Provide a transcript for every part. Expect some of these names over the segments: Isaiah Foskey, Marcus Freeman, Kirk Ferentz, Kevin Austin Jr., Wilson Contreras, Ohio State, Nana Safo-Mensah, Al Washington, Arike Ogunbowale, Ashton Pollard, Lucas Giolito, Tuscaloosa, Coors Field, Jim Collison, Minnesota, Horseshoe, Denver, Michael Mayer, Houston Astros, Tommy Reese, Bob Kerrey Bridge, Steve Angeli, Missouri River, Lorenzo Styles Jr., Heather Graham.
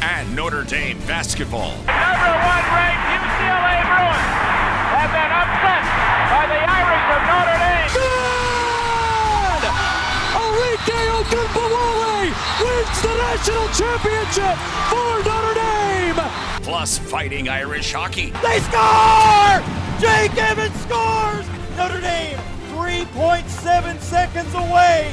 And Notre Dame basketball. Number one ranked UCLA Bruins have been upset by the Irish of Notre Dame. Good! Arike Ogunbowale wins the national championship for Notre Dame. Plus Fighting Irish hockey. They score! Jake Evans scores! Notre Dame 3.7 seconds away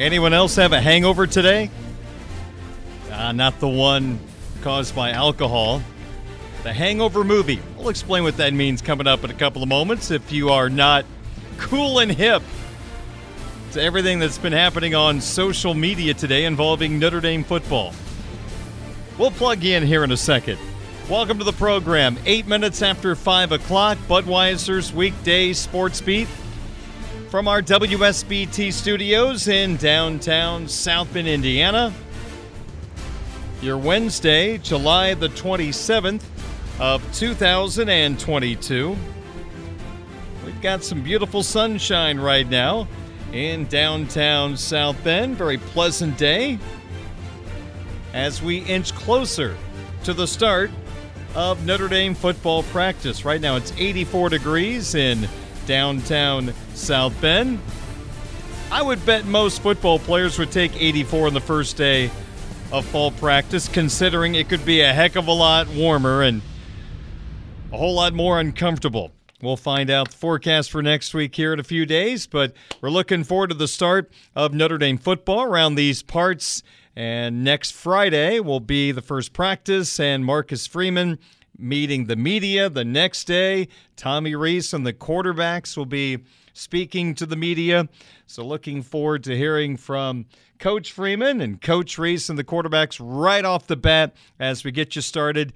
Anyone else have a hangover today? Not the one caused by alcohol. The Hangover movie. I'll explain what that means coming up in a couple of moments if you are not cool and hip to everything that's been happening on social media today involving Notre Dame football. We'll plug you in here in a second. Welcome to the program. 8 minutes after 5 o'clock, Budweiser's Weekday Sports Beat. From our WSBT studios in downtown South Bend, Indiana, your Wednesday, July the 27th of 2022. We've got some beautiful sunshine right now in downtown South Bend. Very pleasant day as we inch closer to the start of Notre Dame football practice. Right now it's 84 degrees in downtown South Bend. I would bet most football players would take 84 on the first day of fall practice, considering it could be a heck of a lot warmer and a whole lot more uncomfortable. We'll find out the forecast for next week here in a few days, but we're looking forward to the start of Notre Dame football around these parts. And next Friday will be the first practice, and Marcus Freeman meeting the media the next day. Tommy Reese and the quarterbacks will be speaking to the media. So looking forward to hearing from Coach Freeman and Coach Reese and the quarterbacks right off the bat as we get you started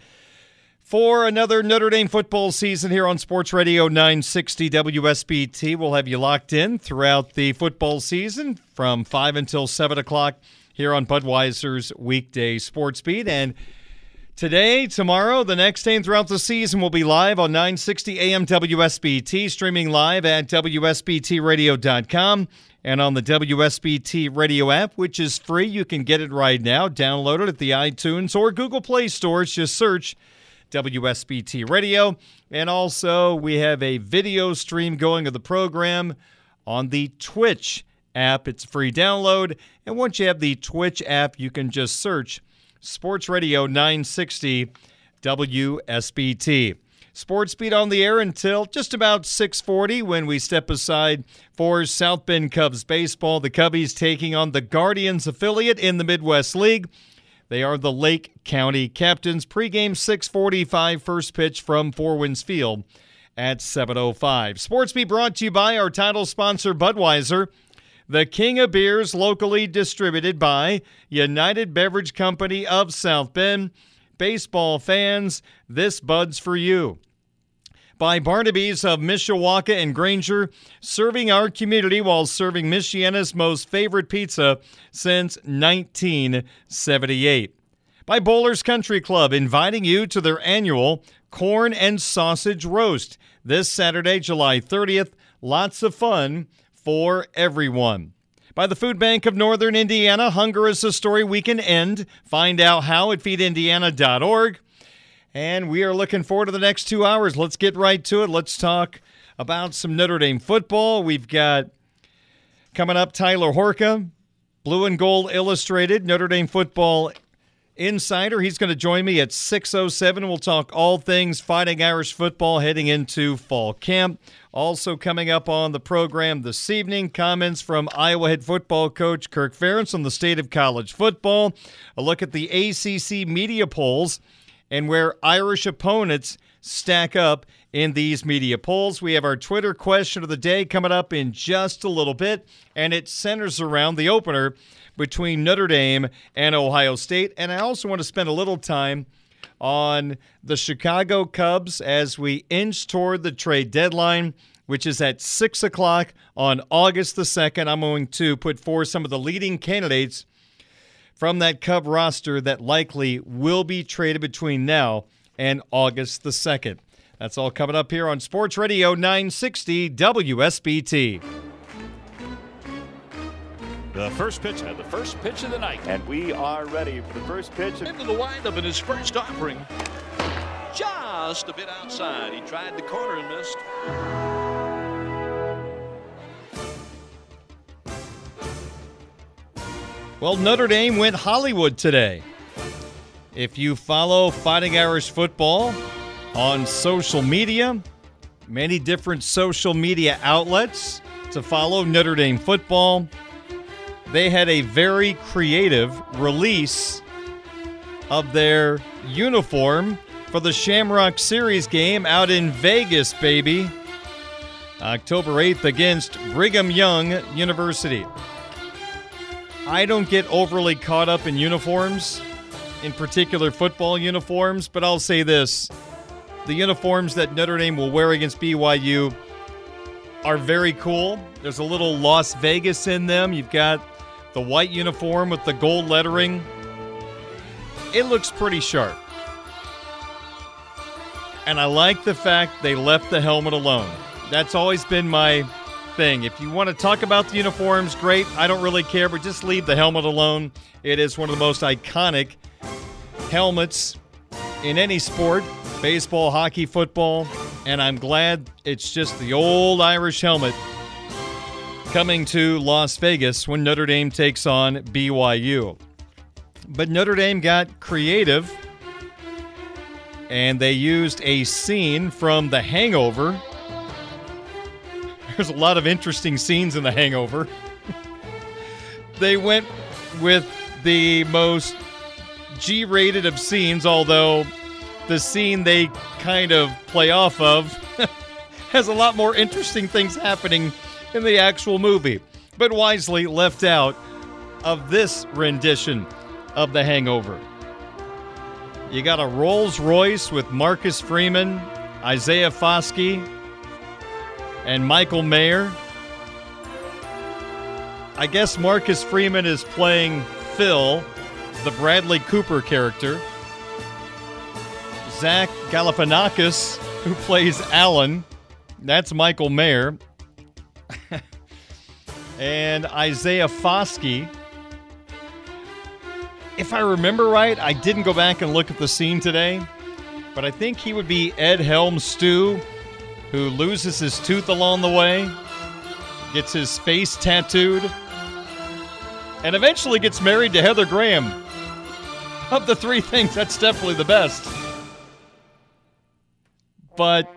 for another Notre Dame football season here on Sports Radio 960 WSBT. We'll have you locked in throughout the football season from 5 until 7 o'clock here on Budweiser's Weekday Sports Beat. And today, tomorrow, the next day, and throughout the season, we'll be live on 960 AM WSBT, streaming live at WSBTradio.com and on the WSBT radio app, which is free. You can get it right now. Download it at the iTunes or Google Play stores. Just search WSBT Radio. And also, we have a video stream going of the program on the Twitch app. It's a free download. And once you have the Twitch app, you can just search Sports Radio 960 WSBT. Sports Beat on the air until just about 6:40 when we step aside for South Bend Cubs baseball. The Cubbies taking on the Guardians affiliate in the Midwest League. They are the Lake County Captains. Pregame 6:45, first pitch from Four Winds Field at 7:05. Sports Beat brought to you by our title sponsor, Budweiser, the king of beers, locally distributed by United Beverage Company of South Bend. Baseball fans, this Bud's for you. By Barnaby's of Mishawaka and Granger, serving our community while serving Michiana's most favorite pizza since 1978. By Bowler's Country Club, inviting you to their annual corn and sausage roast this Saturday, July 30th. Lots of fun for everyone. By the Food Bank of Northern Indiana, Hunger is a Story we can end. Find out how at feedindiana.org. And we are looking forward to the next 2 hours. Let's get right to it. Let's talk about some Notre Dame football. We've got coming up Tyler Horka, Blue and Gold Illustrated, Notre Dame football insider. He's going to join me at 6:07. We'll talk all things Fighting Irish football heading into fall camp. Also coming up on the program this evening, comments from Iowa head football coach Kirk Ferentz on the state of college football, a look at the ACC media polls and where Irish opponents stack up in these media polls. We have our Twitter question of the day coming up in just a little bit, and it centers around the opener between Notre Dame and Ohio State. And I also want to spend a little time on the Chicago Cubs as we inch toward the trade deadline, which is at 6 o'clock on August the 2nd. I'm going to put forth some of the leading candidates from that Cub roster that likely will be traded between now and August the 2nd. That's all coming up here on Sports Radio 960 WSBT. The first pitch of the night. And we are ready for the first pitch. Into the windup in his first offering. Just a bit outside. He tried the corner and missed. Well, Notre Dame went Hollywood today. If you follow Fighting Irish football on social media, many different social media outlets to follow Notre Dame football, they had a very creative release of their uniform for the Shamrock Series game out in Vegas, baby. October 8th against Brigham Young University. I don't get overly caught up in uniforms, in particular football uniforms, but I'll say this. The uniforms that Notre Dame will wear against BYU are very cool. There's a little Las Vegas in them. You've got the white uniform with the gold lettering. It looks pretty sharp. And I like the fact they left the helmet alone. That's always been my thing. If you want to talk about the uniforms, great. I don't really care, but just leave the helmet alone. It is one of the most iconic helmets in any sport, baseball, hockey, football, and I'm glad it's just the old Irish helmet coming to Las Vegas when Notre Dame takes on BYU. But Notre Dame got creative, and they used a scene from The Hangover. There's a lot of interesting scenes in The Hangover. They went with the most G-rated of scenes, although the scene they kind of play off of has a lot more interesting things happening in the actual movie, but wisely left out of this rendition of The Hangover. You got a Rolls Royce with Marcus Freeman, Isaiah Foskey, and Michael Mayer. I guess Marcus Freeman is playing Phil, the Bradley Cooper character. Zach Galifianakis, who plays Alan, that's Michael Mayer. And Isaiah Foskey. If I remember right, I didn't go back and look at the scene today, but I think he would be Ed Helms Stew, who loses his tooth along the way, gets his face tattooed, and eventually gets married to Heather Graham. Of the three things, that's definitely the best. But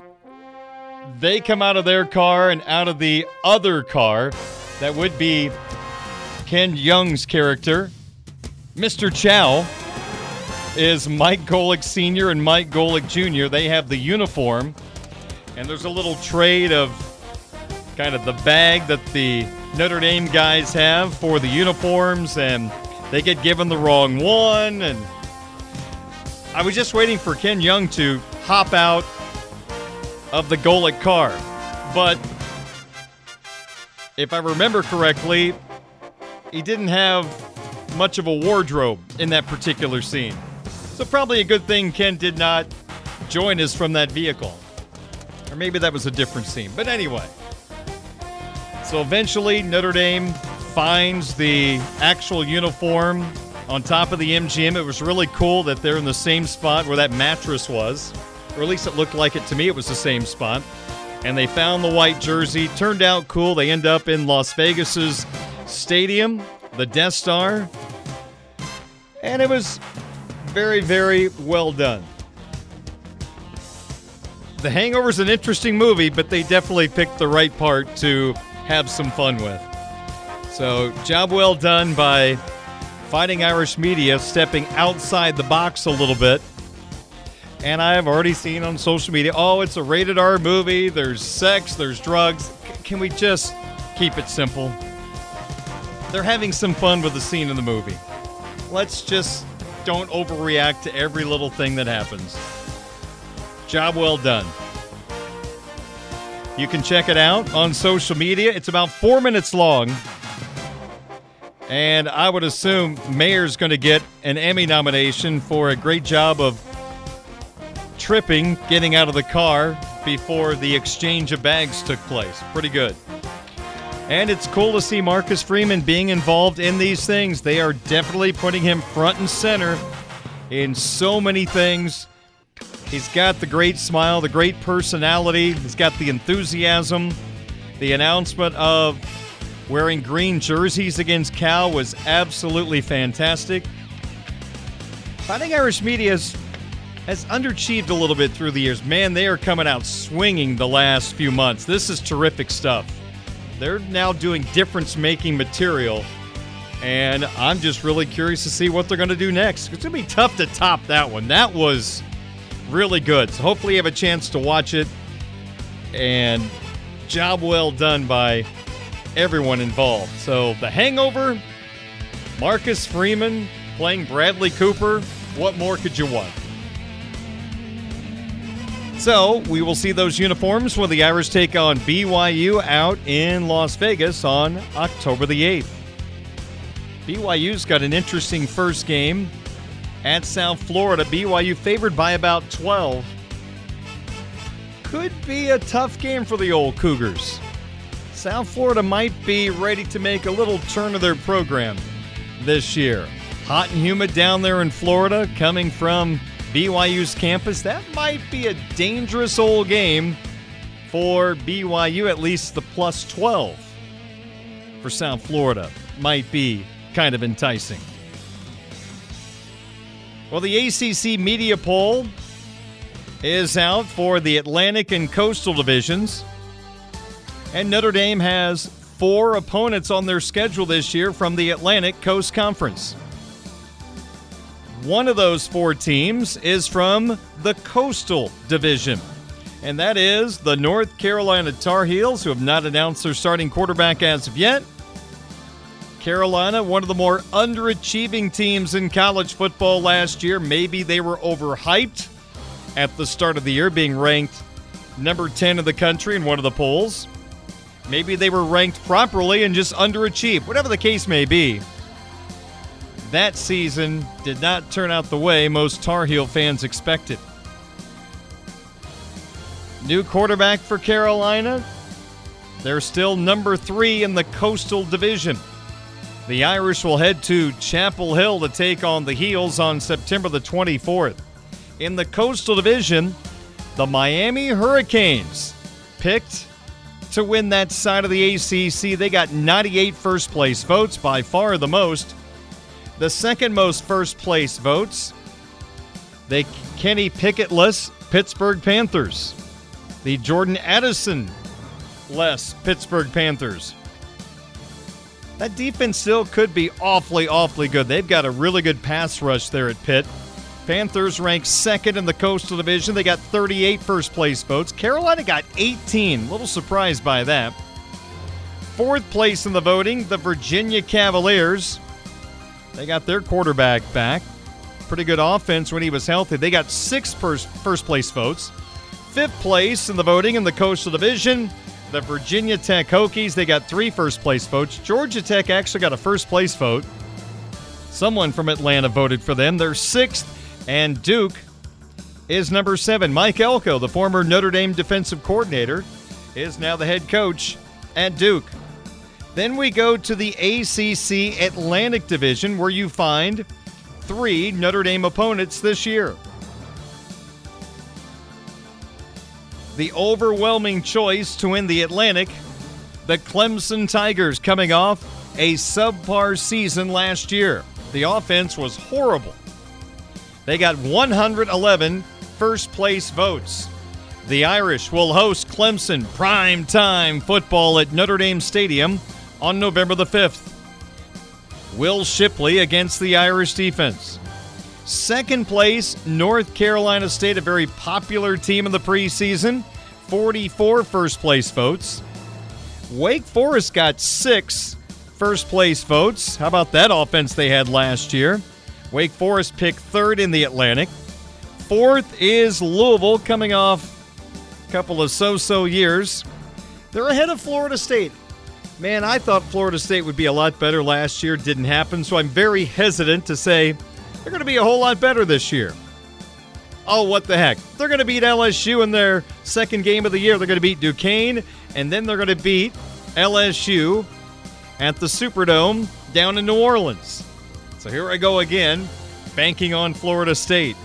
they come out of their car and out of the other car. That would be Ken Young's character. Mr. Chow is Mike Golic Sr. and Mike Golic Jr. They have the uniform. And there's a little trade of kind of the bag that the Notre Dame guys have for the uniforms, and they get given the wrong one. And I was just waiting for Ken Young to hop out of the Golic car. But if I remember correctly, he didn't have much of a wardrobe in that particular scene. So probably a good thing Ken did not join us from that vehicle. Or maybe that was a different scene. But anyway. So eventually Notre Dame finds the actual uniform on top of the MGM. It was really cool that they're in the same spot where that mattress was. Or at least it looked like it to me. It was the same spot. And they found the white jersey. Turned out cool. They end up in Las Vegas's stadium, the Death Star. And it was very, very well done. The Hangover's an interesting movie, but they definitely picked the right part to have some fun with. So, job well done by Fighting Irish Media, stepping outside the box a little bit. And I have already seen on social media, oh, it's a rated R movie, there's sex, there's drugs. Can we just keep it simple? They're having some fun with the scene in the movie. Let's just don't overreact to every little thing that happens. Job well done. You can check it out on social media. It's about 4 minutes long. And I would assume Mayer's going to get an Emmy nomination for a great job of tripping, getting out of the car before the exchange of bags took place. Pretty good. And it's cool to see Marcus Freeman being involved in these things. They are definitely putting him front and center in so many things. He's got the great smile, the great personality. He's got the enthusiasm. The announcement of wearing green jerseys against Cal was absolutely fantastic. Fighting Irish Media has underachieved a little bit through the years. Man, they are coming out swinging the last few months. This is terrific stuff. They're now doing difference-making material, and I'm just really curious to see what they're going to do next. It's going to be tough to top that one. That was really good. So hopefully you have a chance to watch it, and job well done by everyone involved. So The Hangover, Marcus Freeman playing Bradley Cooper. What more could you want? So, we will see those uniforms when the Irish take on BYU out in Las Vegas on October the 8th. BYU's got an interesting first game at South Florida. BYU favored by about 12. Could be a tough game for the old Cougars. South Florida might be ready to make a little turn of their program this year. Hot and humid down there in Florida, coming from BYU's campus. That might be a dangerous old game for BYU. At least the plus 12 for South Florida might be kind of enticing. Well, the ACC media poll is out for the Atlantic and Coastal divisions. And Notre Dame has 4 opponents on their schedule this year from the Atlantic Coast Conference. One of those 4 teams is from the Coastal Division, and that is the North Carolina Tar Heels, who have not announced their starting quarterback as of yet. Carolina, one of the more underachieving teams in college football last year. Maybe they were overhyped at the start of the year, being ranked number 10 in the country in one of the polls. Maybe they were ranked properly and just underachieved, whatever the case may be. That season did not turn out the way most Tar Heel fans expected. New quarterback for Carolina. They're still number 3 in the Coastal Division. The Irish will head to Chapel Hill to take on the Heels on September the 24th. In the Coastal Division, the Miami Hurricanes picked to win that side of the ACC. They got 98 first place votes, by far the most. The second most first-place votes, the Kenny Pickett-less Pittsburgh Panthers. The Jordan Addison-less Pittsburgh Panthers. That defense still could be awfully, awfully good. They've got a really good pass rush there at Pitt. Panthers ranked 2nd in the Coastal Division. They got 38 first-place votes. Carolina got 18. A little surprised by that. 4th place in the voting, the Virginia Cavaliers. They got their quarterback back. Pretty good offense when he was healthy. They got 6 first-place votes. 5th place in the voting in the Coastal Division, the Virginia Tech Hokies. They got 3 first-place votes. Georgia Tech actually got a first-place vote. Someone from Atlanta voted for them. They're 6th. And Duke is number 7. Mike Elko, the former Notre Dame defensive coordinator, is now the head coach at Duke. Then we go to the ACC Atlantic Division, where you find 3 Notre Dame opponents this year. The overwhelming choice to win the Atlantic, the Clemson Tigers, coming off a subpar season last year. The offense was horrible. They got 111 first-place votes. The Irish will host Clemson primetime football at Notre Dame Stadium on November the 5th. Will Shipley against the Irish defense. Second place, North Carolina State, a very popular team in the preseason. 44 first-place votes. Wake Forest got 6 first-place votes. How about that offense they had last year? Wake Forest picked 3rd in the Atlantic. 4th is Louisville, coming off a couple of so-so years. They're ahead of Florida State. Man, I thought Florida State would be a lot better last year. Didn't happen, so I'm very hesitant to say they're going to be a whole lot better this year. Oh, what the heck. They're going to beat LSU in their second game of the year. They're going to beat Duquesne, and then they're going to beat LSU at the Superdome down in New Orleans. So here I go again, banking on Florida State.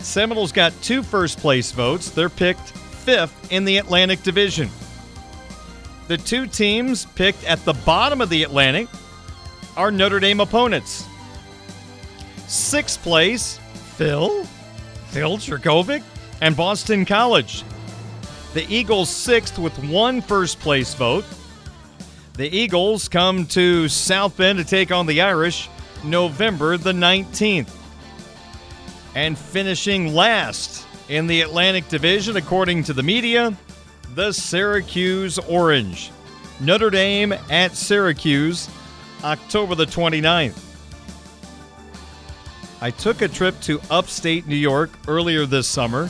Seminoles got 2 first-place votes. They're picked 5th in the Atlantic Division. The 2 teams picked at the bottom of the Atlantic are Notre Dame opponents. 6th place, Phil Dracovic and Boston College. The Eagles 6th with 1 first-place vote. The Eagles come to South Bend to take on the Irish November the 19th. And finishing last in the Atlantic Division, according to the media, the Syracuse Orange. Notre Dame at Syracuse, October the 29th. I took a trip to upstate New York earlier this summer.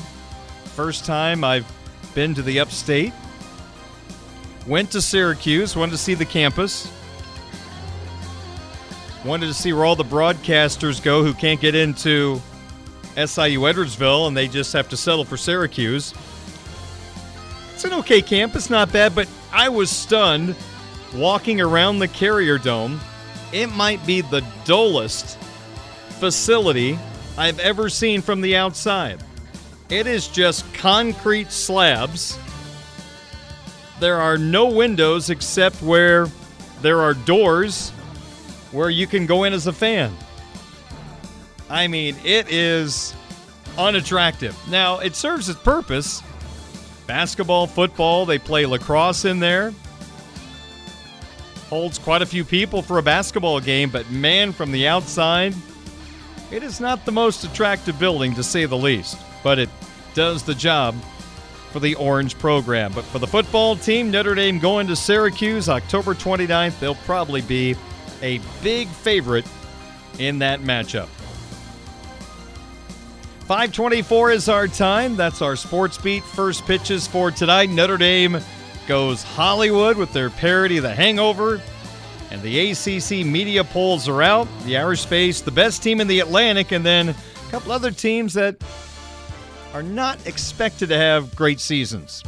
First time I've been to the upstate. Went to Syracuse, wanted to see the campus. Wanted to see where all the broadcasters go who can't get into SIU Edwardsville and they just have to settle for Syracuse. It's an okay campus, not bad, but I was stunned walking around the Carrier Dome. It might be the dullest facility I've ever seen from the outside. It is just concrete slabs. There are no windows except where there are doors where you can go in as a fan. I mean, it is unattractive. Now, it serves its purpose. Basketball, football, they play lacrosse in there. Holds quite a few people for a basketball game, but man, from the outside, it is not the most attractive building, to say the least, but it does the job for the Orange program. But for the football team, Notre Dame going to Syracuse October 29th. They'll probably be a big favorite in that matchup. 5:24 is our time. That's our sports beat. First pitches for tonight. Notre Dame goes Hollywood with their parody of The Hangover. And the ACC media polls are out. The Irish face the best team in the Atlantic, and then a couple other teams that are not expected to have great seasons.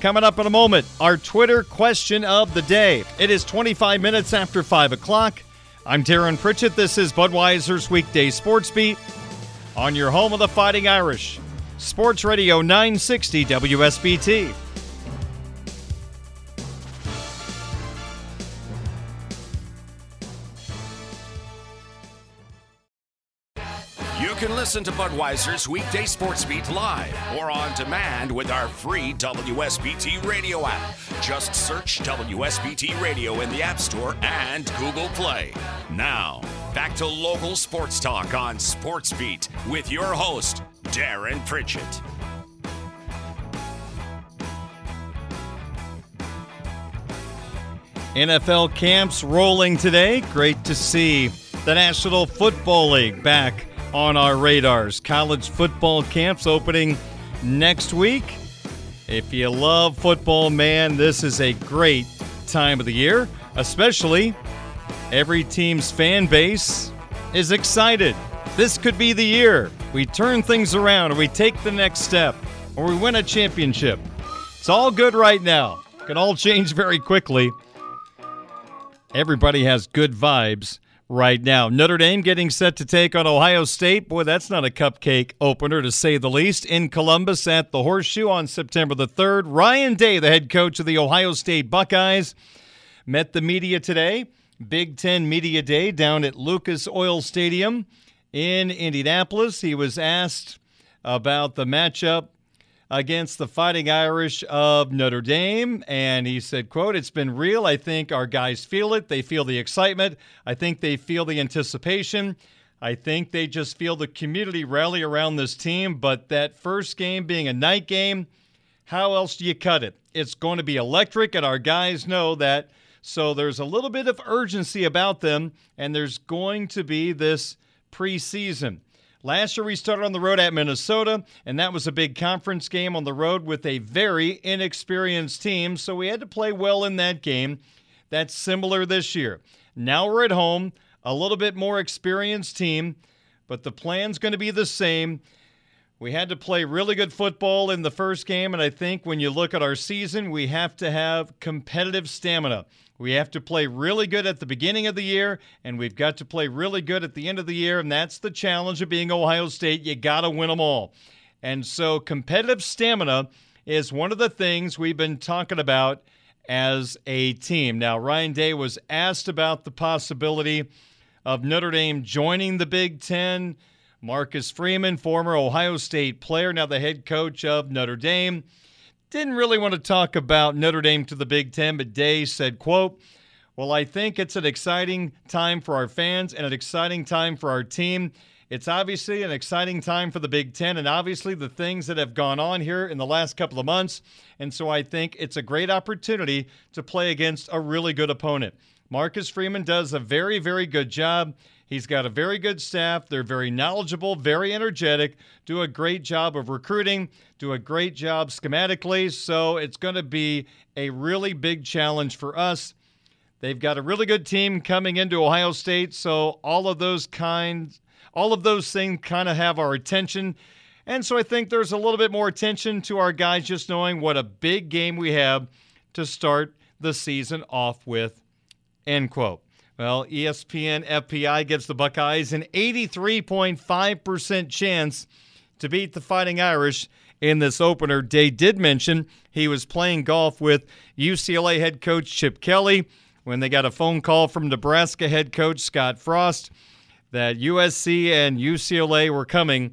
Coming up in a moment, our Twitter question of the day. It is 25 minutes after 5 o'clock. I'm Darren Pritchett. This is Budweiser's Weekday Sports Beat on your home of the Fighting Irish, Sports Radio 960 WSBT. Listen to Budweiser's Weekday Sports Beat live or on demand with our free WSBT radio app. Just search WSBT Radio in the App Store and Google Play. Now, back to local sports talk on Sports Beat with your host, Darren Pritchett. NFL camps rolling today. Great to see the National Football League back on our radars. College football camps opening next week. If you love football, man, this is a great time of the year, especially every team's fan base is excited. This could be the year we turn things around, or we take the next step, or we win a championship. It's all good right now. It can all change very quickly. Everybody has good vibes right now. Notre Dame getting set to take on Ohio State. Boy, that's not a cupcake opener, to say the least. In Columbus at the Horseshoe on September the 3rd. Ryan Day, the head coach of the Ohio State Buckeyes, met the media today. Big Ten Media Day down at Lucas Oil Stadium in Indianapolis. He was asked about the matchup against the Fighting Irish of Notre Dame, and he said, quote, "It's been real. I think our guys feel it. They feel the excitement. I think they feel the anticipation. I think they just feel the community rally around this team. But that first game being a night game, how else do you cut it? It's going to be electric, and our guys know that. So there's a little bit of urgency about them, and there's going to be this preseason." Last year, we started on the road at Minnesota, and that was a big conference game on the road with a very inexperienced team, so we had to play well in that game. That's similar this year. Now we're at home, a little bit more experienced team, but the plan's going to be the same. We had to play really good football in the first game, and I think when you look at our season, we have to have competitive stamina. We have to play really good at the beginning of the year, and we've got to play really good at the end of the year, and that's the challenge of being Ohio State. You got to win them all. And so competitive stamina is one of the things we've been talking about as a team. Now, Ryan Day was asked about the possibility of Notre Dame joining the Big Ten. Marcus Freeman, former Ohio State player, now the head coach of Notre Dame, didn't really want to talk about Notre Dame to the Big Ten, but Day said, quote, "Well, I think it's an exciting time for our fans and an exciting time for our team. It's obviously an exciting time for the Big Ten and obviously the things that have gone on here in the last couple of months. And so I think it's a great opportunity to play against a really good opponent." Marcus Freeman does a very, very good job. He's got a very good staff. They're very knowledgeable, very energetic, do a great job of recruiting, do a great job schematically. So it's going to be a really big challenge for us. They've got a really good team coming into Ohio State. So all of those things kind of have our attention. And so I think there's a little bit more attention to our guys just knowing what a big game we have to start the season off with, end quote. Well, ESPN FPI gives the Buckeyes an 83.5% chance to beat the Fighting Irish in this opener. Day did mention he was playing golf with UCLA head coach Chip Kelly when they got a phone call from Nebraska head coach Scott Frost that USC and UCLA were coming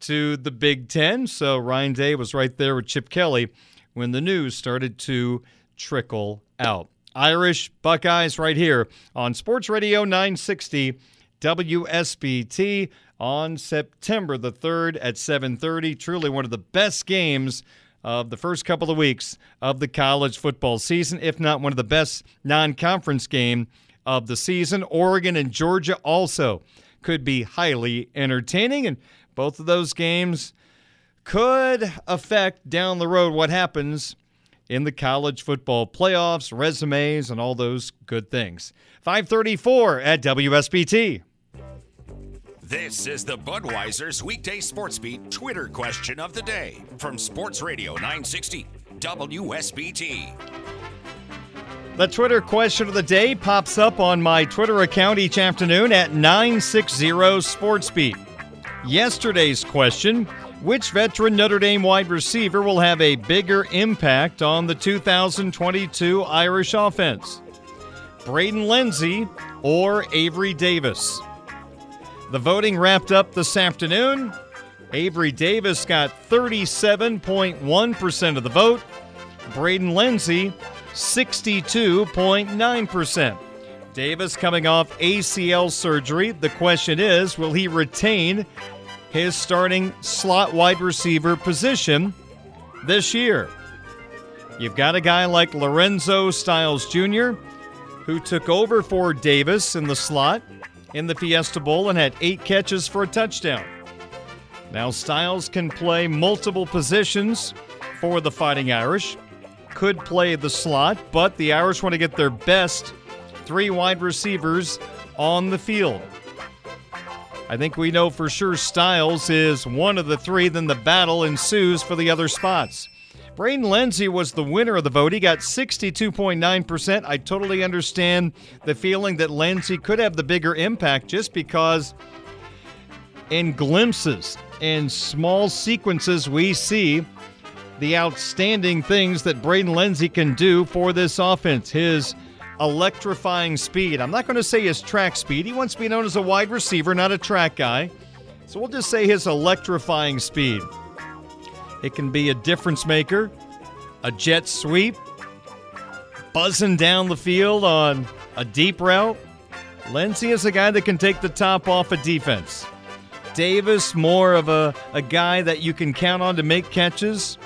to the Big Ten. So Ryan Day was right there with Chip Kelly when the news started to trickle out. Irish Buckeyes right here on Sports Radio 960 WSBT on September the 3rd at 7:30. Truly one of the best games of the first couple of weeks of the college football season, if not one of the best non-conference game of the season. Oregon and Georgia also could be highly entertaining, and both of those games could affect down the road what happens in the college football playoffs, resumes, and all those good things. 5:34 at WSBT. This is the Budweiser's Weekday Sports Beat Twitter question of the day from Sports Radio 960 WSBT. The Twitter question of the day pops up on my Twitter account each afternoon at 960 Sports Beat. Yesterday's question: which veteran Notre Dame wide receiver will have a bigger impact on the 2022 Irish offense? Braden Lindsey or Avery Davis? The voting wrapped up this afternoon. Avery Davis got 37.1% of the vote. Braden Lindsey, 62.9%. Davis coming off ACL surgery. The question is, will he retain his starting slot wide receiver position this year? You've got a guy like Lorenzo Styles Jr., who took over for Davis in the slot in the Fiesta Bowl and had 8 catches for a touchdown. Now Styles can play multiple positions for the Fighting Irish, could play the slot, but the Irish want to get their best 3 wide receivers on the field. I think we know for sure Styles is one of the three, then the battle ensues for the other spots. Braden Lindsey was the winner of the vote. He got 62.9%. I totally understand the feeling that Lindsey could have the bigger impact just because in glimpses and small sequences we see the outstanding things that Braden Lindsey can do for this offense. His electrifying speed. I'm not going to say his track speed. He wants to be known as a wide receiver, not a track guy. So we'll just say his electrifying speed. It can be a difference maker, a jet sweep, buzzing down the field on a deep route. Lindsey is a guy that can take the top off a defense. Davis, more of a guy that you can count on to make catches.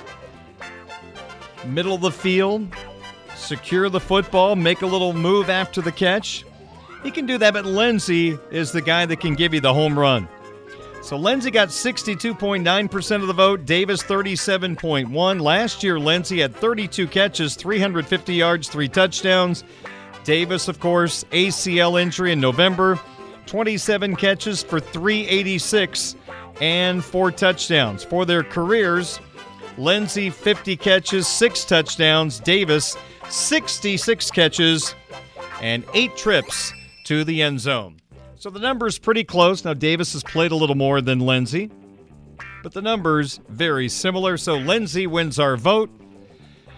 Middle of the field, secure the football, make a little move after the catch. He can do that, but Lindsey is the guy that can give you the home run. So Lindsey got 62.9% of the vote, Davis 37.1%. Last year, Lindsey had 32 catches, 350 yards, 3 touchdowns. Davis, of course, ACL injury in November, 27 catches for 386 and 4 touchdowns. For their careers, Lindsey 50 catches, 6 touchdowns. Davis 66 catches and 8 trips to the end zone. So the number's pretty close. Now, Davis has played a little more than Lindsey, but the number's very similar. So Lindsey wins our vote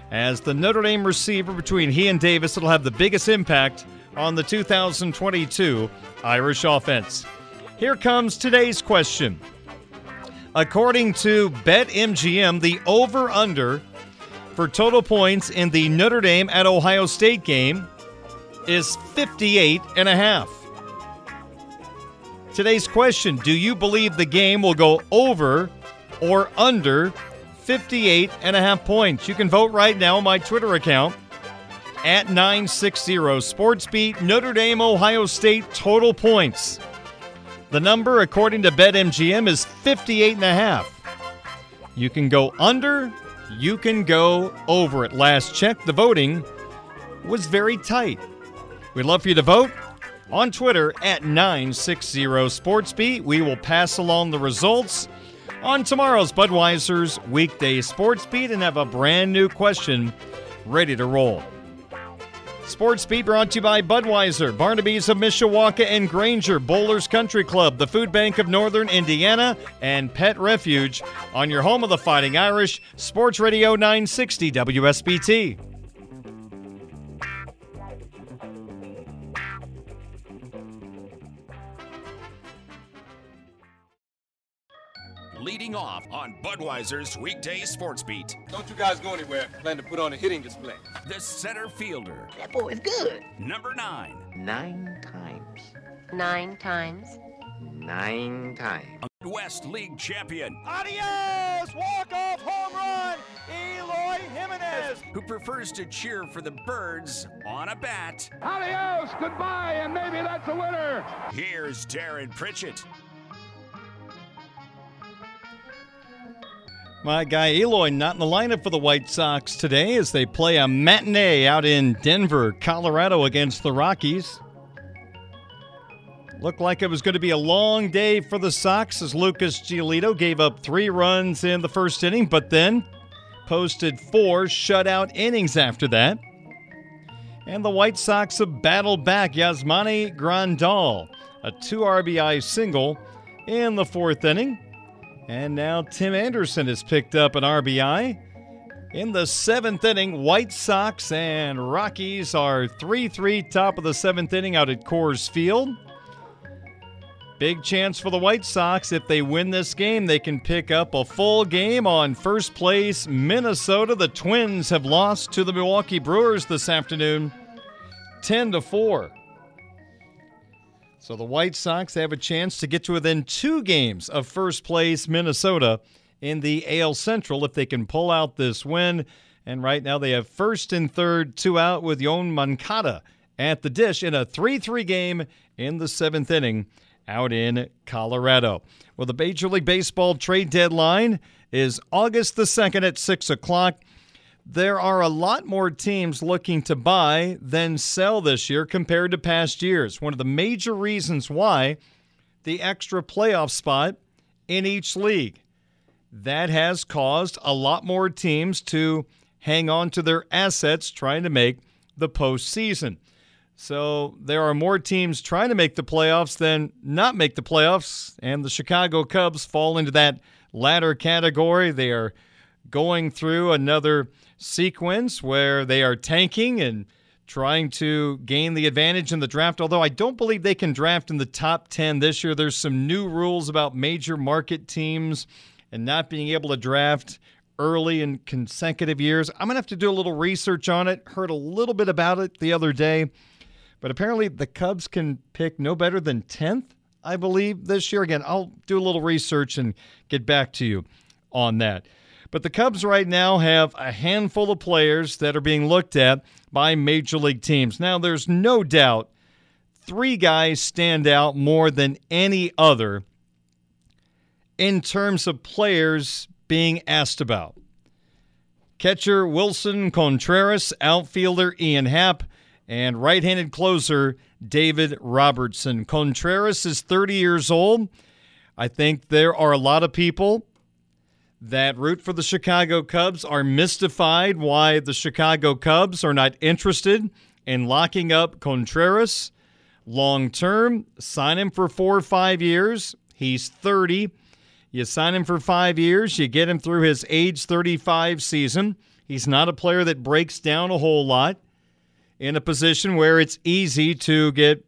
as the Notre Dame receiver. Between he and Davis, it'll have the biggest impact on the 2022 Irish offense. Here comes today's question. According to BetMGM, the over-under for total points in the Notre Dame at Ohio State game is 58.5. Today's question, do you believe the game will go over or under 58.5 points? You can vote right now on my Twitter account at 960SportsBeat, Notre Dame, Ohio State total points. The number, according to BetMGM, is 58.5. You can go under, you can go over. At last check, the voting was very tight. We'd love for you to vote on Twitter at 960SportsBeat. We will pass along the results on tomorrow's Budweiser's Weekday Sports Beat and have a brand new question ready to roll. Sports Beat brought to you by Budweiser, Barnaby's of Mishawaka and Granger, Bowlers Country Club, the Food Bank of Northern Indiana, and Pet Refuge on your home of the Fighting Irish, Sports Radio 960 WSBT. Leading off on Budweiser's Weekday Sports Beat. Don't you guys go anywhere. Plan to put on a hitting display. The center fielder. That boy is good. Number 9. 9 times. West League champion. Adios! Walk-off home run! Eloy Jimenez! Who prefers to cheer for the Birds on a bat. Adios! Goodbye! And maybe that's a winner! Here's Darren Pritchett. My guy Eloy not in the lineup for the White Sox today as they play a matinee out in Denver, Colorado against the Rockies. Looked like it was going to be a long day for the Sox as Lucas Giolito gave up 3 runs in the first inning, but then posted 4 shutout innings after that. And the White Sox have battled back. Yasmani Grandal, a 2 RBI single in the 4th inning. And now Tim Anderson has picked up an RBI. In the 7th inning, White Sox and Rockies are 3-3, top of the 7th inning out at Coors Field. Big chance for the White Sox. If they win this game, they can pick up a full game on first place Minnesota. The Twins have lost to the Milwaukee Brewers this afternoon, 10-4. So the White Sox have a chance to get to within 2 games of first place Minnesota in the AL Central if they can pull out this win. And right now they have first and third, 2 out with Yon Moncada at the dish in a 3-3 game in the 7th inning out in Colorado. Well, the Major League Baseball trade deadline is August the 2nd at 6 o'clock. There are a lot more teams looking to buy than sell this year compared to past years. One of the major reasons why the extra playoff spot in each league. That has caused a lot more teams to hang on to their assets trying to make the postseason. So there are more teams trying to make the playoffs than not make the playoffs, and the Chicago Cubs fall into that latter category. They are going through another sequence where they are tanking and trying to gain the advantage in the draft, although I don't believe they can draft in the top 10 this year. There's some new rules about major market teams and not being able to draft early in consecutive years. I'm going to have to do a little research on it. Heard a little bit about it the other day. But apparently the Cubs can pick no better than 10th, I believe, this year. Again, I'll do a little research and get back to you on that. But the Cubs right now have a handful of players that are being looked at by Major League teams. Now, there's no doubt three guys stand out more than any other in terms of players being asked about. Catcher Wilson Contreras, outfielder Ian Happ, and right-handed closer David Robertson. Contreras is 30 years old. I think there are a lot of people that root for the Chicago Cubs are mystified why the Chicago Cubs are not interested in locking up Contreras long-term. Sign him for 4 or 5 years. He's 30. You sign him for 5 years. You get him through his age 35 season. He's not a player that breaks down a whole lot in a position where it's easy to get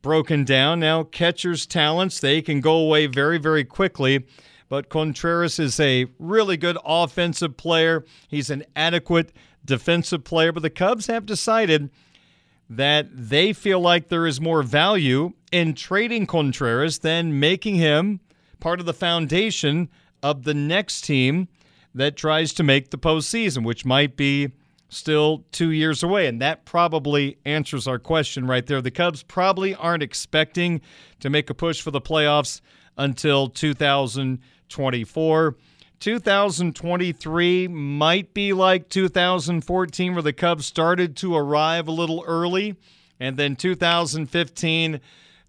broken down. Now, catchers' talents, they can go away very, very quickly. But Contreras is a really good offensive player. He's an adequate defensive player. But the Cubs have decided that they feel like there is more value in trading Contreras than making him part of the foundation of the next team that tries to make the postseason, which might be still 2 years away. And that probably answers our question right there. The Cubs probably aren't expecting to make a push for the playoffs until 2024. 2023 might be like 2014, where the Cubs started to arrive a little early. And then 2015,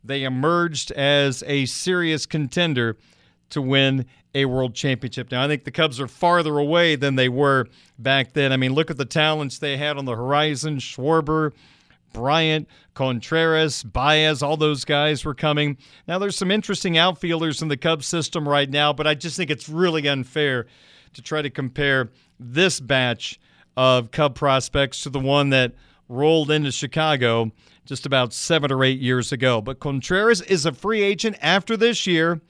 they emerged as a serious contender to win a world championship. Now, I think the Cubs are farther away than they were back then. I mean, look at the talents they had on the horizon. Schwarber, Bryant, Contreras, Baez, all those guys were coming. Now, there's some interesting outfielders in the Cubs system right now, but I just think it's really unfair to try to compare this batch of Cub prospects to the one that rolled into Chicago just about 7 or 8 years ago. But Contreras is a free agent after this year,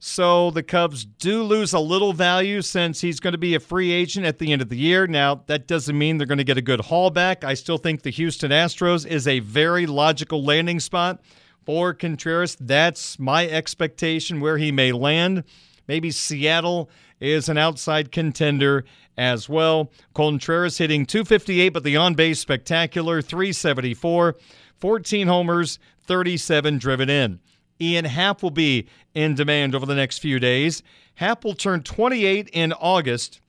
so the Cubs do lose a little value since he's going to be a free agent at the end of the year. Now, that doesn't mean they're going to get a good haul back. I still think the Houston Astros is a very logical landing spot for Contreras. That's my expectation where he may land. Maybe Seattle is an outside contender as well. Contreras hitting .258, but the on-base spectacular, .374, 14 homers, 37 driven in. Ian Happ will be in demand over the next few days. Happ will turn 28 in August.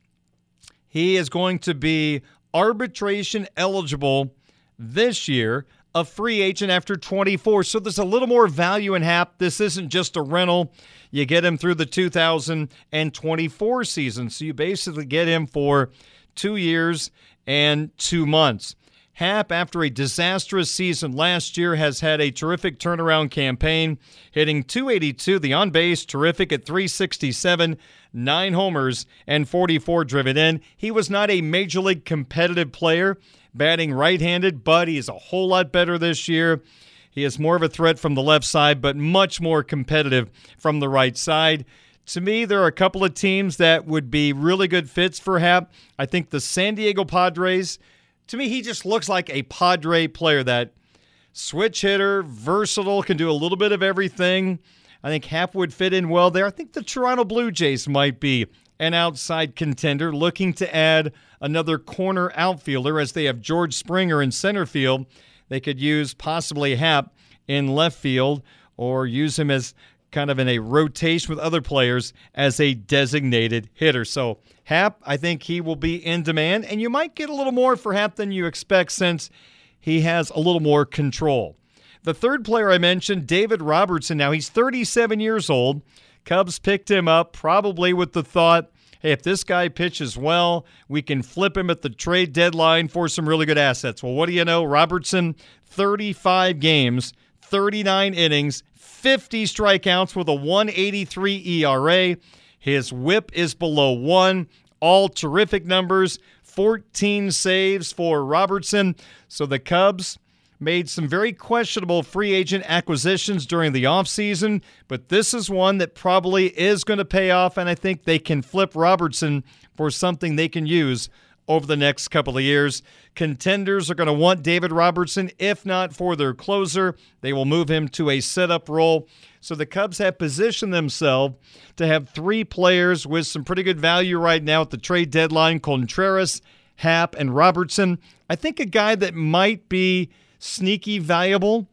He is going to be arbitration eligible this year, a free agent after 24. So there's a little more value in Happ. This isn't just a rental. You get him through the 2024 season. So you basically get him for 2 years and 2 months. Happ, after a disastrous season last year, has had a terrific turnaround campaign, hitting .282, the on-base, terrific at .367, 9 homers, and 44 driven in. He was not a major league competitive player, batting right-handed, but he is a whole lot better this year. He is more of a threat from the left side, but much more competitive from the right side. To me, there are a couple of teams that would be really good fits for Happ. I think the San Diego Padres. To me, he just looks like a Padre player, that switch hitter, versatile, can do a little bit of everything. I think Happ would fit in well there. I think the Toronto Blue Jays might be an outside contender, looking to add another corner outfielder as they have George Springer in center field. They could use possibly Happ in left field or use him as kind of in a rotation with other players as a designated hitter. So Happ, I think he will be in demand, and you might get a little more for Happ than you expect since he has a little more control. The third player I mentioned, David Robertson. Now, he's 37 years old. Cubs picked him up probably with the thought, hey, if this guy pitches well, we can flip him at the trade deadline for some really good assets. Well, what do you know? Robertson, 35 games, 39 innings, 50 strikeouts with a 1.83 ERA. His whip is below one. All terrific numbers. 14 saves for Robertson. So the Cubs made some very questionable free agent acquisitions during the offseason, but this is one that probably is going to pay off, and I think they can flip Robertson for something they can use over the next couple of years. Contenders are going to want David Robertson. If not for their closer, they will move him to a setup role. So the Cubs have positioned themselves to have three players with some pretty good value right now at the trade deadline: Contreras, Happ, and Robertson. I think a guy that might be sneaky valuable,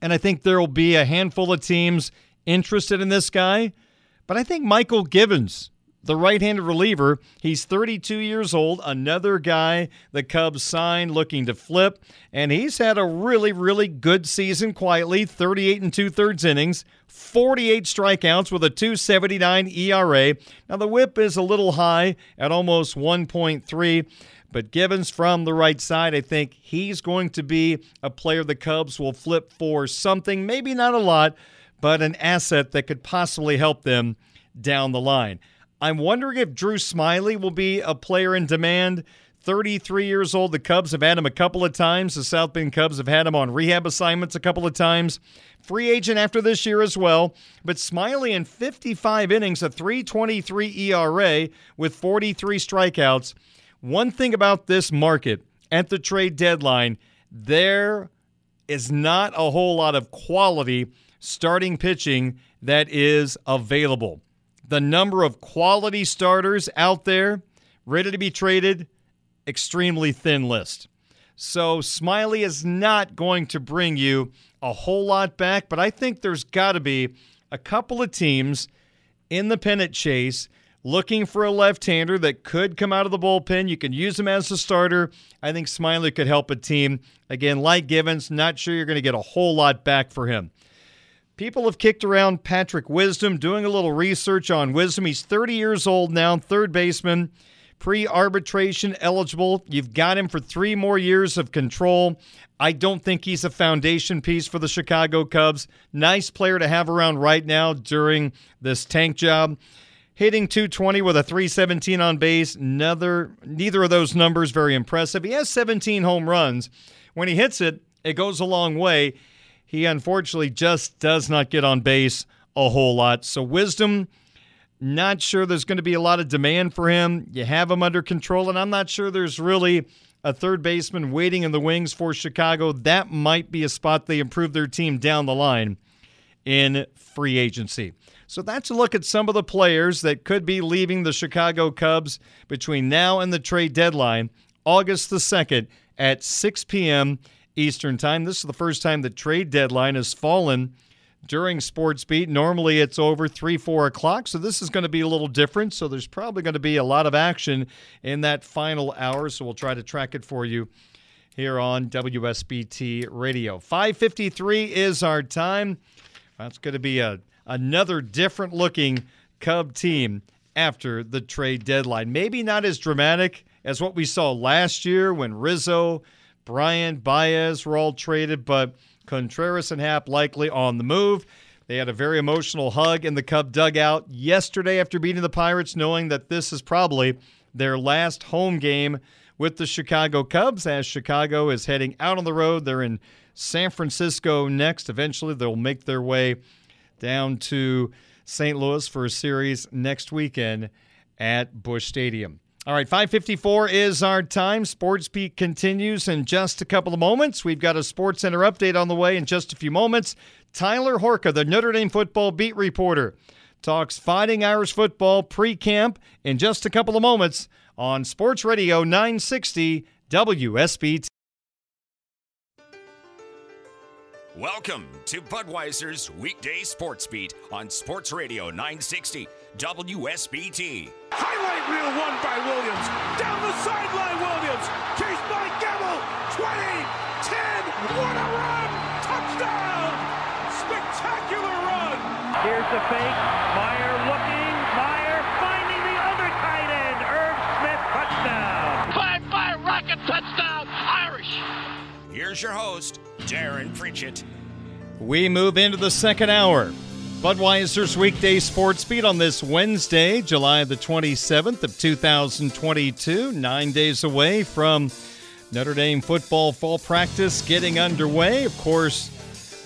and I think there will be a handful of teams interested in this guy, but I think Michael Givens, the right-handed reliever, he's 32 years old, another guy the Cubs signed looking to flip, and he's had a really, really good season quietly, 38 and two-thirds innings, 48 strikeouts with a 2.79 ERA. Now, the whip is a little high at almost 1.3, but Givens from the right side, I think he's going to be a player the Cubs will flip for something, maybe not a lot, but an asset that could possibly help them down the line. I'm wondering if Drew Smyly will be a player in demand. 33 years old. The Cubs have had him a couple of times. The South Bend Cubs have had him on rehab assignments a couple of times. Free agent after this year as well. But Smyly in 55 innings, a 3.23 ERA with 43 strikeouts. One thing about this market at the trade deadline, there is not a whole lot of quality starting pitching that is available. The number of quality starters out there ready to be traded, extremely thin list. So Smyly is not going to bring you a whole lot back, but I think there's got to be a couple of teams in the pennant chase looking for a left-hander that could come out of the bullpen. You can use him as a starter. I think Smyly could help a team. Again, like Givens, not sure you're going to get a whole lot back for him. People have kicked around Patrick Wisdom, doing a little research on Wisdom. He's 30 years old now, third baseman, pre-arbitration eligible. You've got him for 3 more years of control. I don't think he's a foundation piece for the Chicago Cubs. Nice player to have around right now during this tank job. Hitting .220 with a .317 on base. Neither of those numbers very impressive. He has 17 home runs. When he hits it, it goes a long way. He unfortunately just does not get on base a whole lot. So Wisdom, not sure there's going to be a lot of demand for him. You have him under control, and I'm not sure there's really a third baseman waiting in the wings for Chicago. That might be a spot they improve their team down the line in free agency. So that's a look at some of the players that could be leaving the Chicago Cubs between now and the trade deadline, August the 2nd at 6 p.m. Eastern Time. This is the first time the trade deadline has fallen during Sports Beat. Normally it's over 3, 4 o'clock, so this is going to be a little different. So there's probably going to be a lot of action in that final hour, so we'll try to track it for you here on WSBT Radio. 5:53 is our time. That's going to be another different-looking Cub team after the trade deadline. Maybe not as dramatic as what we saw last year when Rizzo, Brian, Baez were all traded, but Contreras and Happ likely on the move. They had a very emotional hug in the Cub dugout yesterday after beating the Pirates, knowing that this is probably their last home game with the Chicago Cubs, as Chicago is heading out on the road. They're in San Francisco next. Eventually, they'll make their way down to St. Louis for a series next weekend at Busch Stadium. All right, 5:54 is our time. Sports Beat continues in just a couple of moments. We've got a Sports Center update on the way in just a few moments. Tyler Horka, the Notre Dame football beat reporter, talks Fighting Irish football pre-camp in just a couple of moments on Sports Radio 960 WSBT. Welcome to Budweiser's Weekday Sports Beat on Sports Radio 960 WSBT. Highlight reel won by Williams. Down the sideline, Williams. Chased by Gamble. 20, 10, what a run! Touchdown! Here's the fake. Mayer looking. Mayer finding the other tight end. Irv Smith, touchdown. Fly, rocket, touchdown, Irish. Here's your host, Darren Pritchett. We move into the second hour. Budweiser's Weekday Sports Beat on this Wednesday, July the 27th of 2022, 9 days away from Notre Dame football fall practice getting underway. Of course,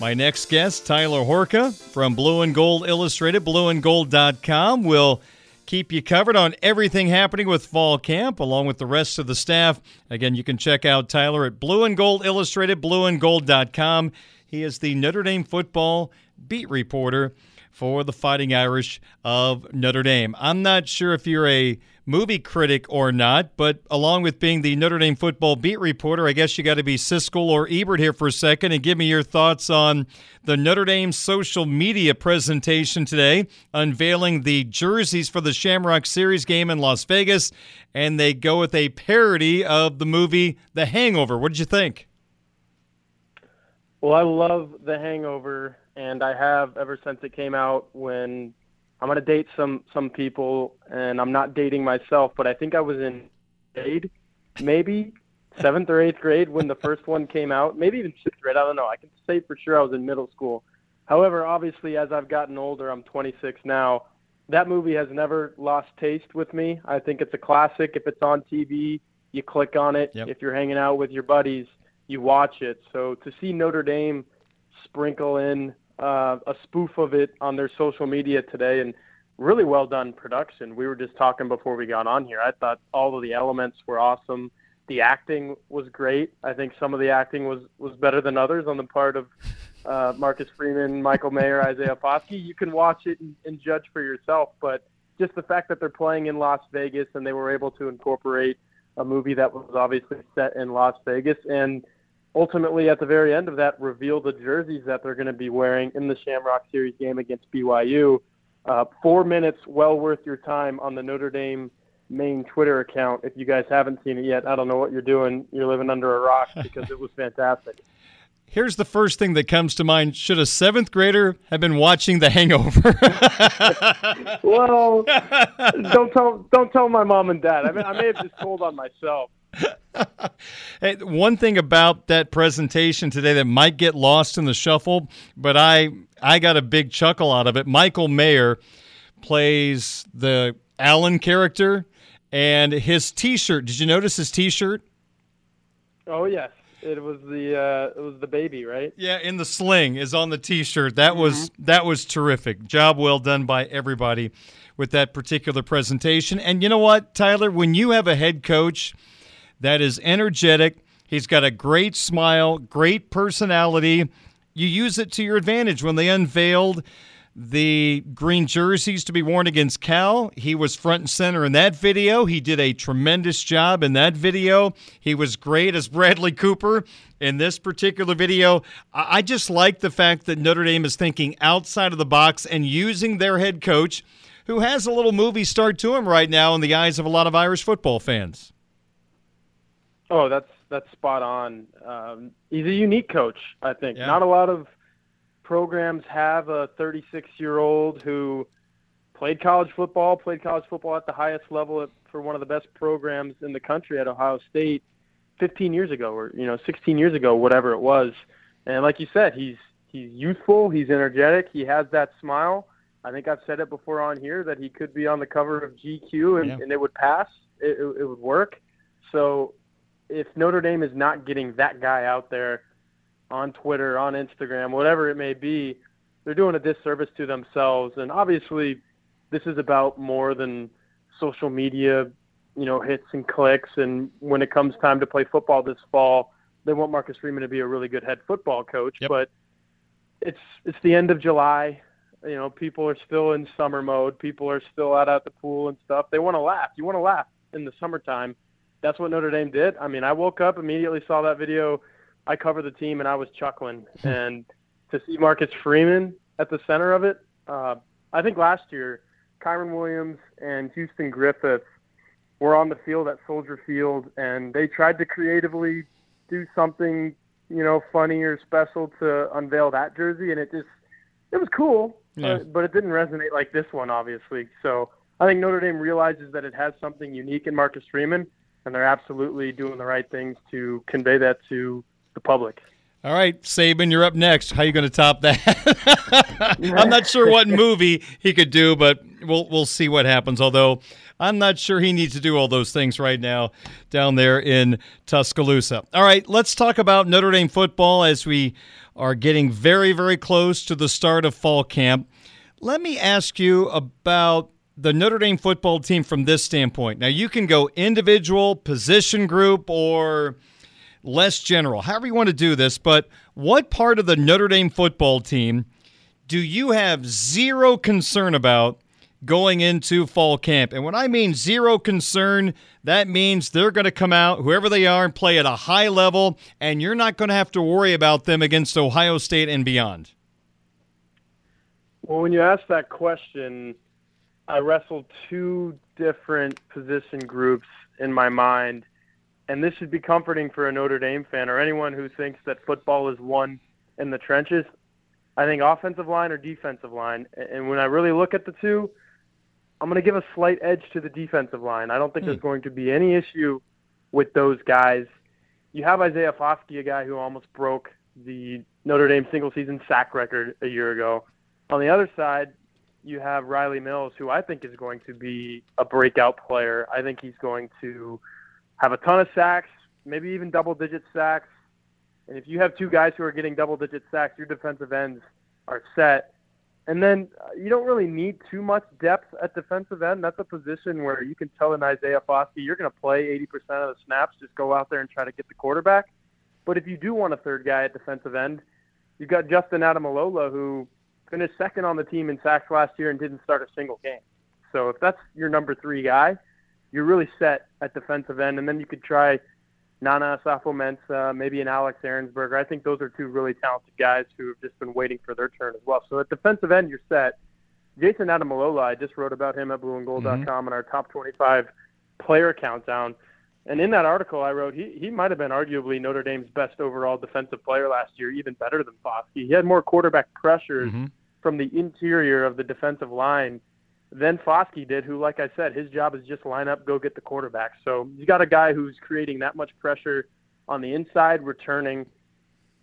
my next guest, Tyler Horka from Blue and Gold Illustrated, blueandgold.com, will keep you covered on everything happening with fall camp along with the rest of the staff. Again, you can check out Tyler at Blue and Gold Illustrated, blueandgold.com. He is the Notre Dame football beat reporter for the Fighting Irish of Notre Dame. I'm not sure if you're a movie critic or not, but along with being the Notre Dame football beat reporter, I guess you got to be Siskel or Ebert here for a second and give me your thoughts on the Notre Dame social media presentation today, unveiling the jerseys for the Shamrock Series game in Las Vegas, and they go with a parody of the movie The Hangover. What did you think? Well, I love The Hangover. And I have ever since it came out. When I'm going to date some people, and I'm not dating myself, but I think I was in grade, maybe 7th or 8th grade when the first one came out, maybe even 6th grade, I don't know. I can say for sure I was in middle school. However, obviously, as I've gotten older, I'm 26 now, that movie has never lost taste with me. I think it's a classic. If it's on TV, you click on it. Yep. If you're hanging out with your buddies, you watch it. So to see Notre Dame sprinkle in a spoof of it on their social media today, and really well done production. We were just talking before we got on here. I thought all of the elements were awesome. The acting was great. I think some of the acting was better than others on the part of Marcus Freeman, Michael Mayer, Isaiah Foskey. You can watch it and judge for yourself, but just the fact that they're playing in Las Vegas and they were able to incorporate a movie that was obviously set in Las Vegas, and ultimately, at the very end of that, reveal the jerseys that they're going to be wearing in the Shamrock Series game against BYU. 4 minutes, well worth your time on the Notre Dame main Twitter account. If you guys haven't seen it yet, I don't know what you're doing. You're living under a rock, because it was fantastic. Here's the first thing that comes to mind. Should a seventh grader have been watching The Hangover? Well, don't tell my mom and dad. I mean, I may have just told on myself. Hey, one thing about that presentation today that might get lost in the shuffle, but I got a big chuckle out of it. Michael Mayer plays the Allen character, and his T-shirt. Did you notice his T-shirt? Oh yes, it was the baby, right? Yeah, in the sling is on the T-shirt. That was terrific. Job well done by everybody with that particular presentation. And you know what, Tyler, when you have a head coach that is energetic, he's got a great smile, great personality, you use it to your advantage. When they unveiled the green jerseys to be worn against Cal, he was front and center in that video. He did a tremendous job in that video. He was great as Bradley Cooper in this particular video. I just like the fact that Notre Dame is thinking outside of the box and using their head coach, who has a little movie star to him right now in the eyes of a lot of Irish football fans. Oh, that's spot on. He's a unique coach, I think. Yeah. Not a lot of programs have a 36-year-old who played college football at the highest level for one of the best programs in the country at Ohio State 15 years ago, or 16 years ago, whatever it was. And like you said, he's youthful, he's energetic, he has that smile. I think I've said it before on here that he could be on the cover of GQ and it would pass. It would work. So if Notre Dame is not getting that guy out there on Twitter, on Instagram, whatever it may be, they're doing a disservice to themselves. And obviously this is about more than social media, hits and clicks. And when it comes time to play football this fall, they want Marcus Freeman to be a really good head football coach. Yep. But it's the end of July. People are still in summer mode. People are still out at the pool and stuff. They want to laugh. You want to laugh in the summertime. That's what Notre Dame did. I mean, I woke up, immediately saw that video. I covered the team, and I was chuckling. And to see Marcus Freeman at the center of it, I think last year, Kyron Williams and Houston Griffith were on the field at Soldier Field, and they tried to creatively do something, funny or special to unveil that jersey, and it was cool. Yeah. But it didn't resonate like this one, obviously. So I think Notre Dame realizes that it has something unique in Marcus Freeman, and they're absolutely doing the right things to convey that to the public. All right, Saban, you're up next. How are you going to top that? I'm not sure what movie he could do, but we'll see what happens, although I'm not sure he needs to do all those things right now down there in Tuscaloosa. All right, let's talk about Notre Dame football as we are getting very, very close to the start of fall camp. Let me ask you about the Notre Dame football team from this standpoint. Now, you can go individual, position group, or less general, however you want to do this, but what part of the Notre Dame football team do you have zero concern about going into fall camp? And when I mean zero concern, that means they're going to come out, whoever they are, and play at a high level, and you're not going to have to worry about them against Ohio State and beyond. Well, when you ask that question, I wrestled two different position groups in my mind. And this should be comforting for a Notre Dame fan or anyone who thinks that football is won in the trenches. I think offensive line or defensive line. And when I really look at the two, I'm going to give a slight edge to the defensive line. I don't think there's going to be any issue with those guys. You have Isaiah Foskey, a guy who almost broke the Notre Dame single-season sack record a year ago. On the other side, you have Riley Mills, who I think is going to be a breakout player. I think he's going to have a ton of sacks, maybe even double-digit sacks. And if you have two guys who are getting double-digit sacks, your defensive ends are set. And then you don't really need too much depth at defensive end. That's a position where you can tell an Isaiah Foskey, you're going to play 80% of the snaps, just go out there and try to get the quarterback. But if you do want a third guy at defensive end, you've got Jayson Ademilola, who finished second on the team in sacks last year and didn't start a single game. So if that's your number three guy, you're really set at defensive end, and then you could try Nana Safo-Mensah, maybe an Alex Ahrensberger. I think those are two really talented guys who have just been waiting for their turn as well. So at defensive end, you're set. Jayson Ademilola, I just wrote about him at blueandgold.com in our top 25 player countdown. And in that article I wrote, he might have been arguably Notre Dame's best overall defensive player last year, even better than Foskey. He had more quarterback pressures from the interior of the defensive line than Foskey did, who, like I said, his job is just line up, go get the quarterback. So you got a guy who's creating that much pressure on the inside, returning.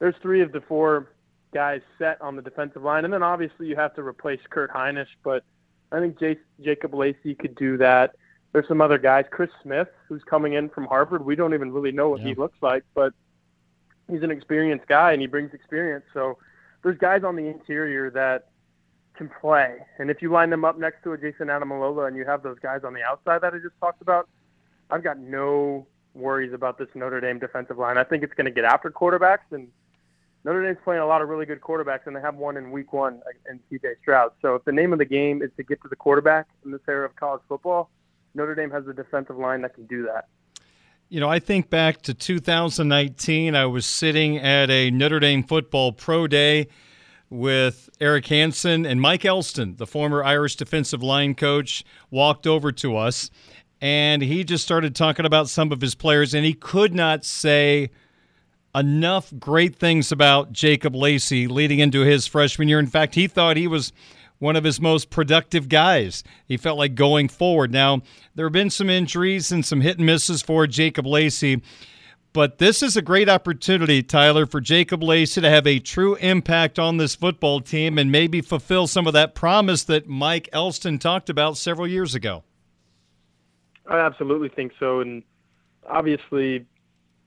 There's three of the four guys set on the defensive line. And then obviously you have to replace Kurt Heinisch, but I think Jacob Lacey could do that. There's some other guys. Chris Smith, who's coming in from Harvard. We don't even really know what he looks like, but he's an experienced guy and he brings experience. So there's guys on the interior that can play, and if you line them up next to a Jayson Ademilola and you have those guys on the outside that I just talked about, I've got no worries about this Notre Dame defensive line. I think it's going to get after quarterbacks, and Notre Dame's playing a lot of really good quarterbacks, and they have one in week one in C.J. Stroud. So if the name of the game is to get to the quarterback in this era of college football, Notre Dame has a defensive line that can do that. You know, I think back to 2019, I was sitting at a Notre Dame football pro day with Eric Hansen, and Mike Elston, the former Irish defensive line coach, walked over to us, and he just started talking about some of his players, and he could not say enough great things about Jacob Lacey leading into his freshman year. In fact, he thought he was one of his most productive guys. He felt like going forward. Now, there have been some injuries and some hit and misses for Jacob Lacey, but this is a great opportunity, Tyler, for Jacob Lacey to have a true impact on this football team and maybe fulfill some of that promise that Mike Elston talked about several years ago. I absolutely think so. And obviously,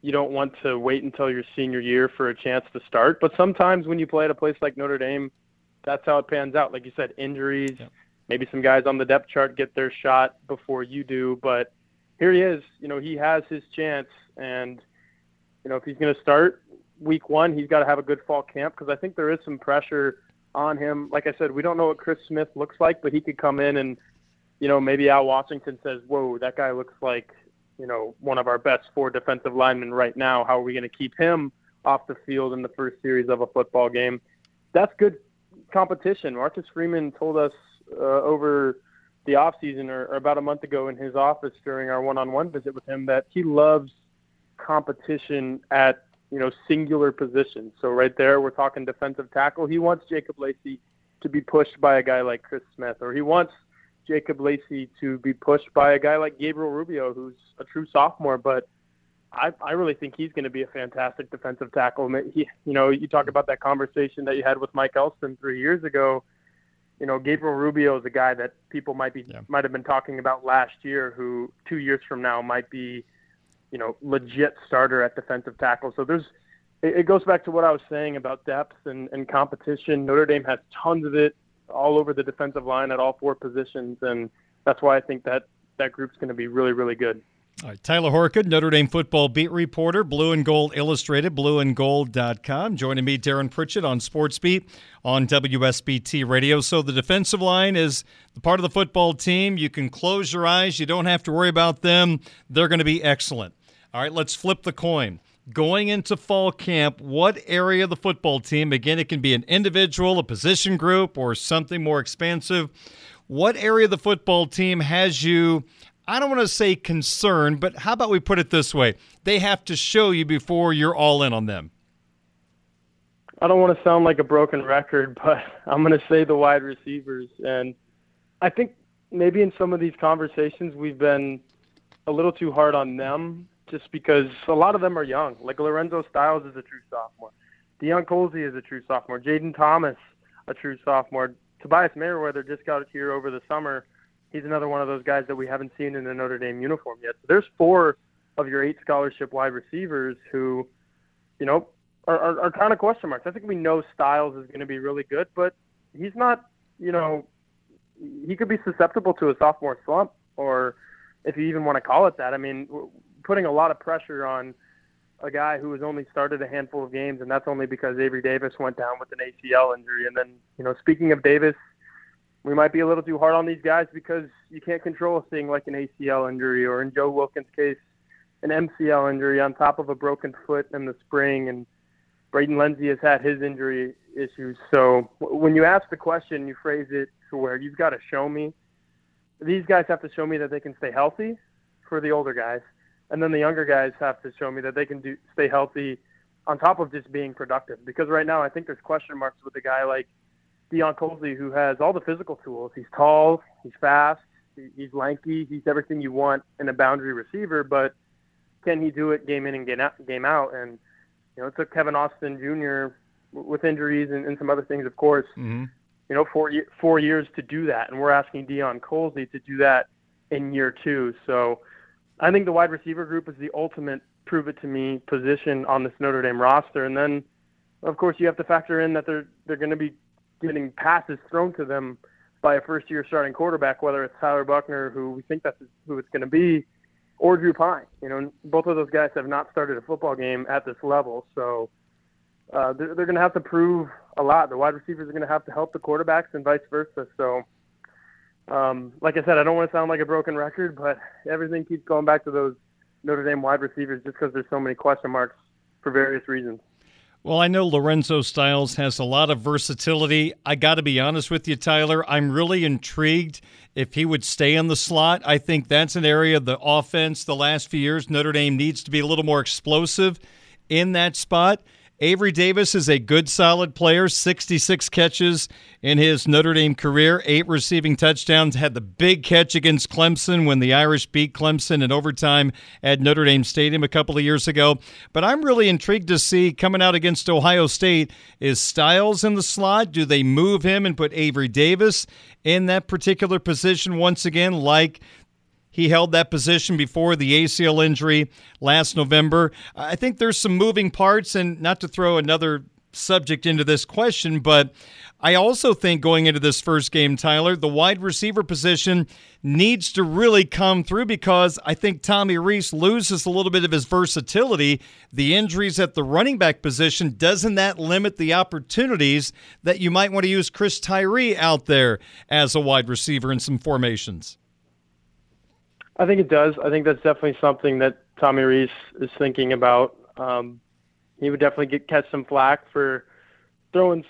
you don't want to wait until your senior year for a chance to start. But sometimes when you play at a place like Notre Dame, that's how it pans out. Like you said, injuries, maybe some guys on the depth chart get their shot before you do. But here he is. You know, he has his chance. And you know, if he's going to start week one, he's got to have a good fall camp because I think there is some pressure on him. Like I said, we don't know what Chris Smith looks like, but he could come in and, you know, maybe Al Washington says, whoa, that guy looks like, you know, one of our best four defensive linemen right now. How are we going to keep him off the field in the first series of a football game? That's good competition. Marcus Freeman told us over the offseason or about a month ago in his office during our one-on-one visit with him that he loves competition at, you know, singular positions. So right there, we're talking defensive tackle. He wants Jacob Lacey to be pushed by a guy like Chris Smith, or he wants Jacob Lacey to be pushed by a guy like Gabriel Rubio, who's a true sophomore. But I really think he's going to be a fantastic defensive tackle. He, you know, you talk about that conversation that you had with Mike Elston 3 years ago. You know, Gabriel Rubio is a guy that people might have been talking about last year, who 2 years from now might be, you know, legit starter at defensive tackle. So there's, it goes back to what I was saying about depth and competition. Notre Dame has tons of it all over the defensive line at all four positions, and that's why I think that group's going to be really, really good. All right, Tyler Horka, Notre Dame football beat reporter, Blue and Gold Illustrated, blueandgold.com. Joining me, Darren Pritchett on Sports Beat on WSBT Radio. So the defensive line is the part of the football team. You can close your eyes. You don't have to worry about them. They're going to be excellent. All right, let's flip the coin. Going into fall camp, what area of the football team, again, it can be an individual, a position group, or something more expansive. What area of the football team has you, I don't want to say concern, but how about we put it this way? They have to show you before you're all in on them. I don't want to sound like a broken record, but I'm going to say the wide receivers. And I think maybe in some of these conversations we've been a little too hard on them just because a lot of them are young. Like Lorenzo Styles is a true sophomore. Deion Colsey is a true sophomore. Jaden Thomas, a true sophomore. Tobias Merriweather just got here over the summer. He's another one of those guys that we haven't seen in a Notre Dame uniform yet. So there's four of your eight scholarship wide receivers who, you know, are kind of question marks. I think we know Styles is going to be really good, but he's not, you know, he could be susceptible to a sophomore slump, or if you even want to call it that. I mean, putting a lot of pressure on a guy who has only started a handful of games, and that's only because Avery Davis went down with an ACL injury. And then, you know, speaking of Davis, we might be a little too hard on these guys because you can't control a thing like an ACL injury, or in Joe Wilkins' case, an MCL injury on top of a broken foot in the spring. And Braden Lindsey has had his injury issues. So when you ask the question, you phrase it to where you've got to show me. These guys have to show me that they can stay healthy for the older guys. And then the younger guys have to show me that they can stay healthy on top of just being productive. Because right now I think there's question marks with a guy like Deion Colsey, who has all the physical tools. He's tall, he's fast, he's lanky, he's everything you want in a boundary receiver, but can he do it game in and game out? And, you know, it took Kevin Austin Jr. with injuries and some other things, of course, you know, four years to do that. And we're asking Deion Colsey to do that in year two. So I think the wide receiver group is the ultimate prove-it-to-me position on this Notre Dame roster. And then, of course, you have to factor in that they're going to be getting passes thrown to them by a first-year starting quarterback, whether it's Tyler Buckner, who we think that's who it's going to be, or Drew Pine. You know, both of those guys have not started a football game at this level, so they're going to have to prove a lot. The wide receivers are going to have to help the quarterbacks and vice versa. So, like I said, I don't want to sound like a broken record, but everything keeps going back to those Notre Dame wide receivers just because there's so many question marks for various reasons. Well, I know Lorenzo Styles has a lot of versatility. I got to be honest with you, Tyler. I'm really intrigued if he would stay in the slot. I think that's an area of the offense the last few years Notre Dame needs to be a little more explosive in that spot. Avery Davis is a good, solid player, 66 catches in his Notre Dame career, 8 receiving touchdowns, had the big catch against Clemson when the Irish beat Clemson in overtime at Notre Dame Stadium a couple of years ago. But I'm really intrigued to see, coming out against Ohio State, is Styles in the slot? Do they move him and put Avery Davis in that particular position once again, like he held that position before the ACL injury last November? I think there's some moving parts, and not to throw another subject into this question, but I also think going into this first game, Tyler, the wide receiver position needs to really come through, because I think Tommy Rees loses a little bit of his versatility. The injuries at the running back position, doesn't that limit the opportunities that you might want to use Chris Tyree out there as a wide receiver in some formations? I think it does. I think that's definitely something that Tommy Rees is thinking about. He would definitely catch some flack for throwing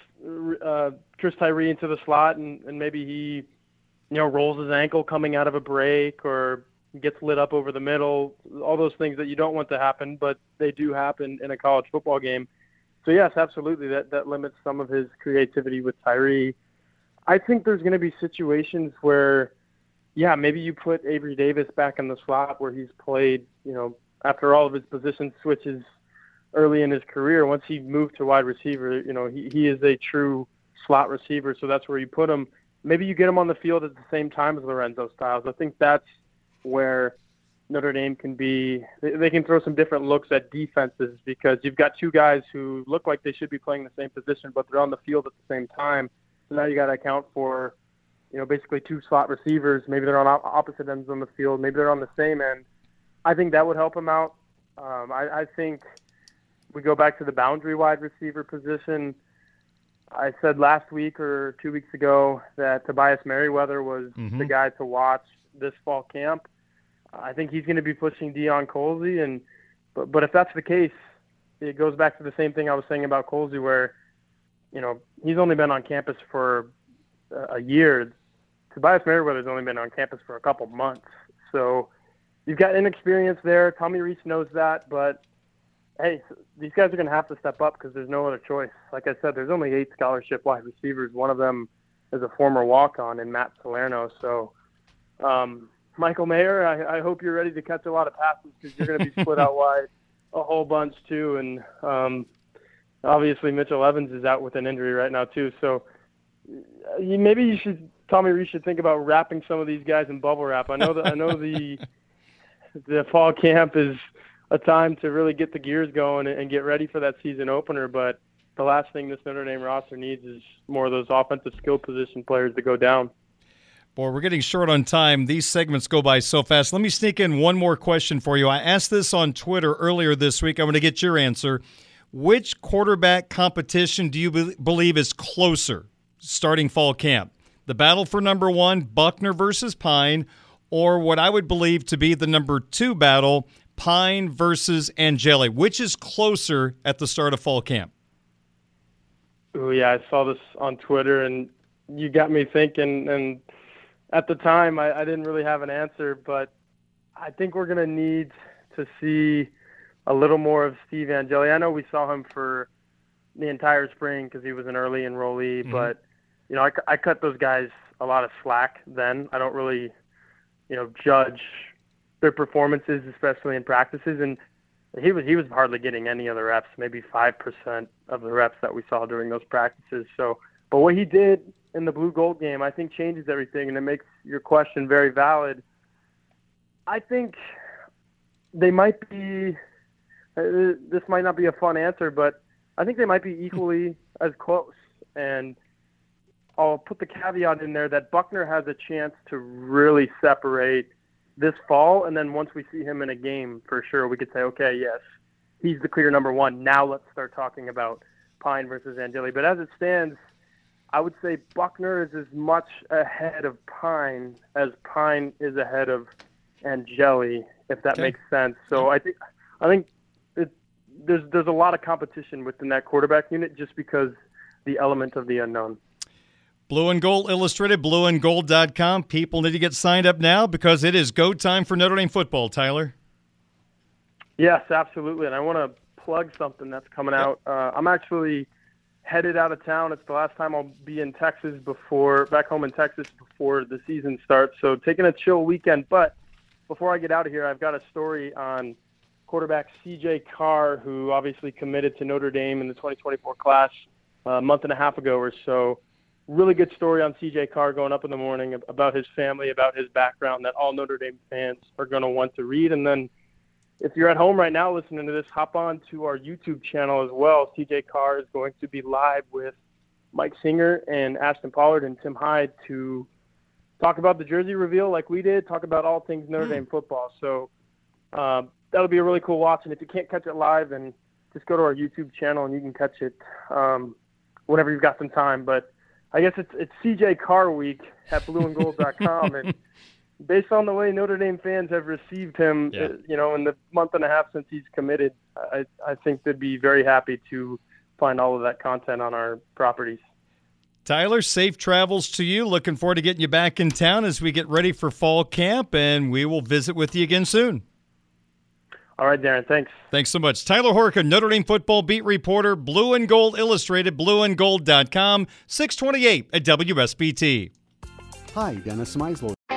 Chris Tyree into the slot, and maybe he, you know, rolls his ankle coming out of a break or gets lit up over the middle. All those things that you don't want to happen, but they do happen in a college football game. So yes, absolutely, that limits some of his creativity with Tyree. I think there's going to be situations where, yeah, maybe you put Avery Davis back in the slot where he's played, you know, after all of his position switches early in his career. Once he moved to wide receiver, you know, he is a true slot receiver, so that's where you put him. Maybe you get him on the field at the same time as Lorenzo Styles. I think that's where Notre Dame can be – they can throw some different looks at defenses because you've got two guys who look like they should be playing the same position, but they're on the field at the same time. So now you got to account for, you know, basically two slot receivers. Maybe they're on opposite ends on the field. Maybe they're on the same end. I think that would help him out. I think we go back to the boundary wide receiver position. I said last week or 2 weeks ago that Tobias Merriweather was the guy to watch this fall camp. I think he's going to be pushing Deion Colsey, and but if that's the case, it goes back to the same thing I was saying about Colsey, where you know he's only been on campus for a year. Tobias Merriweather's only been on campus for a couple months, so you've got inexperience there. Tommy Reese knows that, but hey, these guys are going to have to step up because there's no other choice. Like I said, there's only 8 scholarship wide receivers. One of them is a former walk-on in Matt Salerno. So, Michael Mayer, I hope you're ready to catch a lot of passes because you're going to be split out wide a whole bunch too. And obviously Mitchell Evans is out with an injury right now too. So maybe you should, Tommy Reese should think about wrapping some of these guys in bubble wrap. I know the fall camp is a time to really get the gears going and get ready for that season opener. But the last thing this Notre Dame roster needs is more of those offensive skill position players to go down. Boy, we're getting short on time. These segments go by so fast. Let me sneak in one more question for you. I asked this on Twitter earlier this week. I'm going to get your answer. Which quarterback competition do you believe is closer starting fall camp? The battle for number 1, Buckner versus Pine, or what I would believe to be the number 2 battle, Pine versus Angeli. Which is closer at the start of fall camp? Oh, yeah, I saw this on Twitter, and you got me thinking. And at the time, I didn't really have an answer, but I think we're going to need to see a little more of Steve Angeli. I know we saw him for the entire spring because he was an early enrollee, but you know, I cut those guys a lot of slack then. I don't really, you know, judge their performances, especially in practices, and he was hardly getting any of the reps, maybe 5% of the reps that we saw during those practices. So, but what he did in the blue-gold game, I think, changes everything, and it makes your question very valid. I think they might be this might not be a fun answer, but I think they might be equally as close, and I'll put the caveat in there that Buckner has a chance to really separate this fall, and then once we see him in a game, for sure, we could say, okay, yes, he's the clear number 1. Now let's start talking about Pine versus Angeli. But as it stands, I would say Buckner is as much ahead of Pine as Pine is ahead of Angeli, if that makes sense. So I think there's a lot of competition within that quarterback unit just because the element of the unknown. Blue and Gold Illustrated, blueandgold.com. People need to get signed up now because it is go time for Notre Dame football, Tyler. Yes, absolutely. And I want to plug something that's coming out. I'm actually headed out of town. It's the last time I'll be in Texas back home in Texas before the season starts. So taking a chill weekend. But before I get out of here, I've got a story on quarterback C.J. Carr, who obviously committed to Notre Dame in the 2024 class a month and a half ago or so. Really good story on C.J. Carr going up in the morning about his family, about his background that all Notre Dame fans are going to want to read. And then if you're at home right now listening to this, hop on to our YouTube channel as well. C.J. Carr is going to be live with Mike Singer and Ashton Pollard and Tim Hyde to talk about the jersey reveal like we did, talk about all things Notre Dame football. So that'll be a really cool watch. And if you can't catch it live, then just go to our YouTube channel and you can catch it whenever you've got some time. But I guess it's C.J. Carr week at blueandgold.com, and based on the way Notre Dame fans have received him, you know, in the month and a half since he's committed, I think they'd be very happy to find all of that content on our properties. Tyler, safe travels to you. Looking forward to getting you back in town as we get ready for fall camp, and we will visit with you again soon. All right, Darren, thanks. Thanks so much. Tyler Horka, Notre Dame football beat reporter, Blue and Gold Illustrated, blueandgold.com, 628 at WSBT. Hi, Dennis Meisler.